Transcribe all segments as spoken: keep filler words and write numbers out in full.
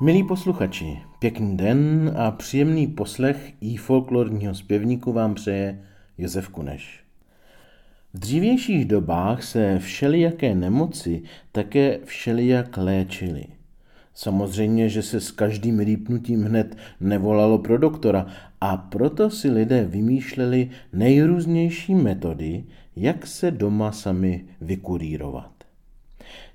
Milí posluchači, pěkný den a příjemný poslech iFolklorního zpěvníku vám přeje Josef Kuneš. V dřívějších dobách se všelijaké nemoci také všelijak léčily. Samozřejmě, že se s každým rýpnutím hned nevolalo pro doktora, a proto si lidé vymýšleli nejrůznější metody, jak se doma sami vykurírovat.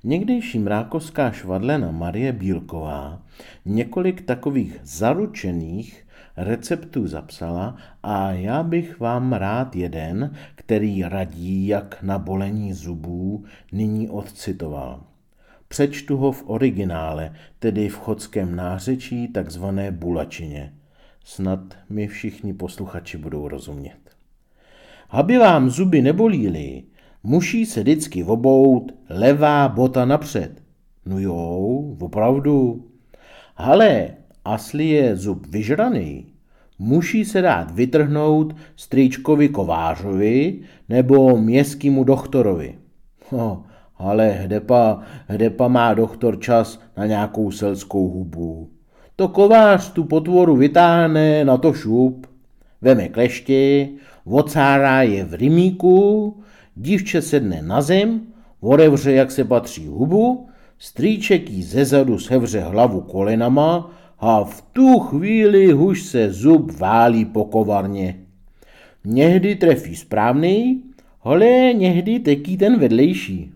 Někdejší mrákovská švadlena Marie Bílková několik takových zaručených receptů zapsala a já bych vám rád jeden, který radí jak na bolení zubů, nyní odcitoval. Přečtu ho v originále, tedy v chodském nářečí, takzvané bulačině. Snad mi všichni posluchači budou rozumět. Aby vám zuby nebolíly, muší se vždycky obout levá bota napřed. No jo, opravdu. Ale asli je zub vyžraný, muší se dát vytrhnout strýčkovi kovářovi nebo městskému doktorovi. No, ale hdepa, hdepa má doktor čas na nějakou selskou hubu. To kovář tu potvoru vytáhne na to šup, veme klešti, ocárá je v rýmíku, dívče sedne na zem, odevře, jak se patří, hubu, strýček jí zezadu sevře hlavu kolenama a v tu chvíli už se zub válí po kovarně. Někdy trefí správný, ale někdy tekí ten vedlejší.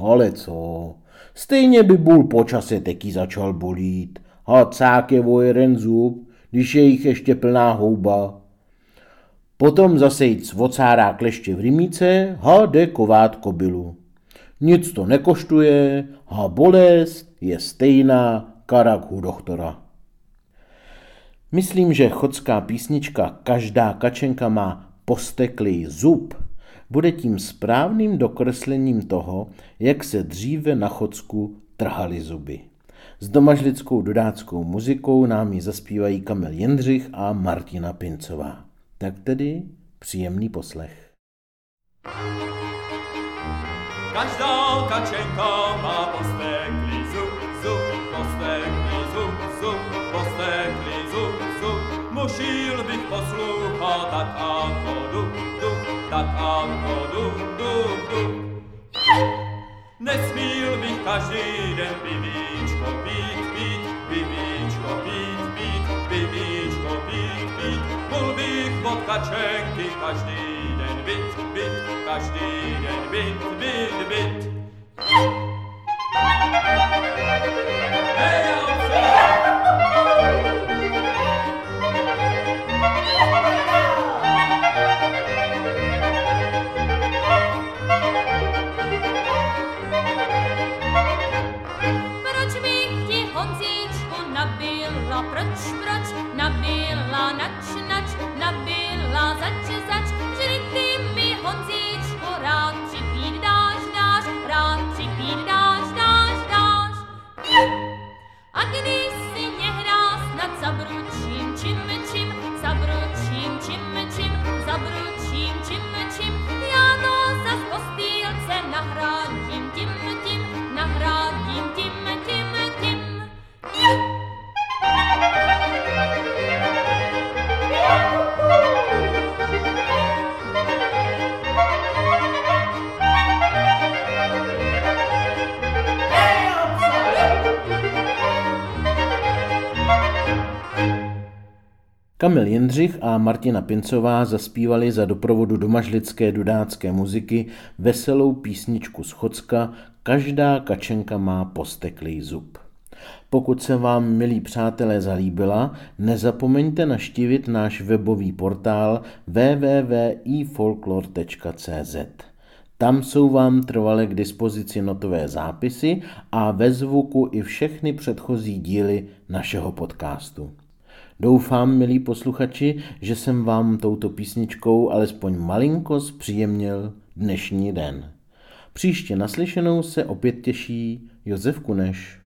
Ale co, stejně by bůl po čase teký začal bolít a cák je o jeden zub, když je jich ještě plná houba. Potom zase jít ocárá kleště v rýmíce a jde kovát kobylu. Nic to nekoštuje a bolest je stejná karak u doktora. Myslím, že chodská písnička Každá kačenka má posteklý zub bude tím správným dokreslením toho, jak se dříve na Chodsku trhaly zuby. S domažlickou dodáckou muzikou nám ji zaspívají Kamil Jindřich a Martina Pincová. Tak tedy příjemný poslech. Každá kačenka má posteklý zub, zub, posteklý zub, zub, posteklý zub, zub. Musel bych poslouchat, tak ako dub, dub, tak ako dub, dub, dub. Nesmíl bych každý den pivíčko pít, pít, pivíčko pít, pít, pivíčko pít, pít. Byl bych od kačenky každý den byt, byt, každý den byt, byt, byt. Hej, proč, proč, nabila nač, nač, nabila zač, zač, čili ty mi Honzíčko rád připít dáš, dáš, rád připít dáš, dáš, dáš. A když si nehrás nad zabručím, čím, čím, zabručím, čím, čím, zabručím, čím, čím, já to zas postýlce nahrádím, tím, tím, nahrádím, tím, tím, tím. Kamil Jindřich a Martina Pincová zaspívali za doprovodu domažlické dudácké muziky veselou písničku z Chodska Každá kačenka má posteklý zub. Pokud se vám, milí přátelé, zalíbila, nezapomeňte navštívit náš webový portál w w w tečka i folklor tečka c z. Tam jsou vám trvale k dispozici notové zápisy a ve zvuku i všechny předchozí díly našeho podcastu. Doufám, milí posluchači, že jsem vám touto písničkou alespoň malinko zpříjemnil dnešní den. Příště naslyšenou se opět těší Josef Kuneš.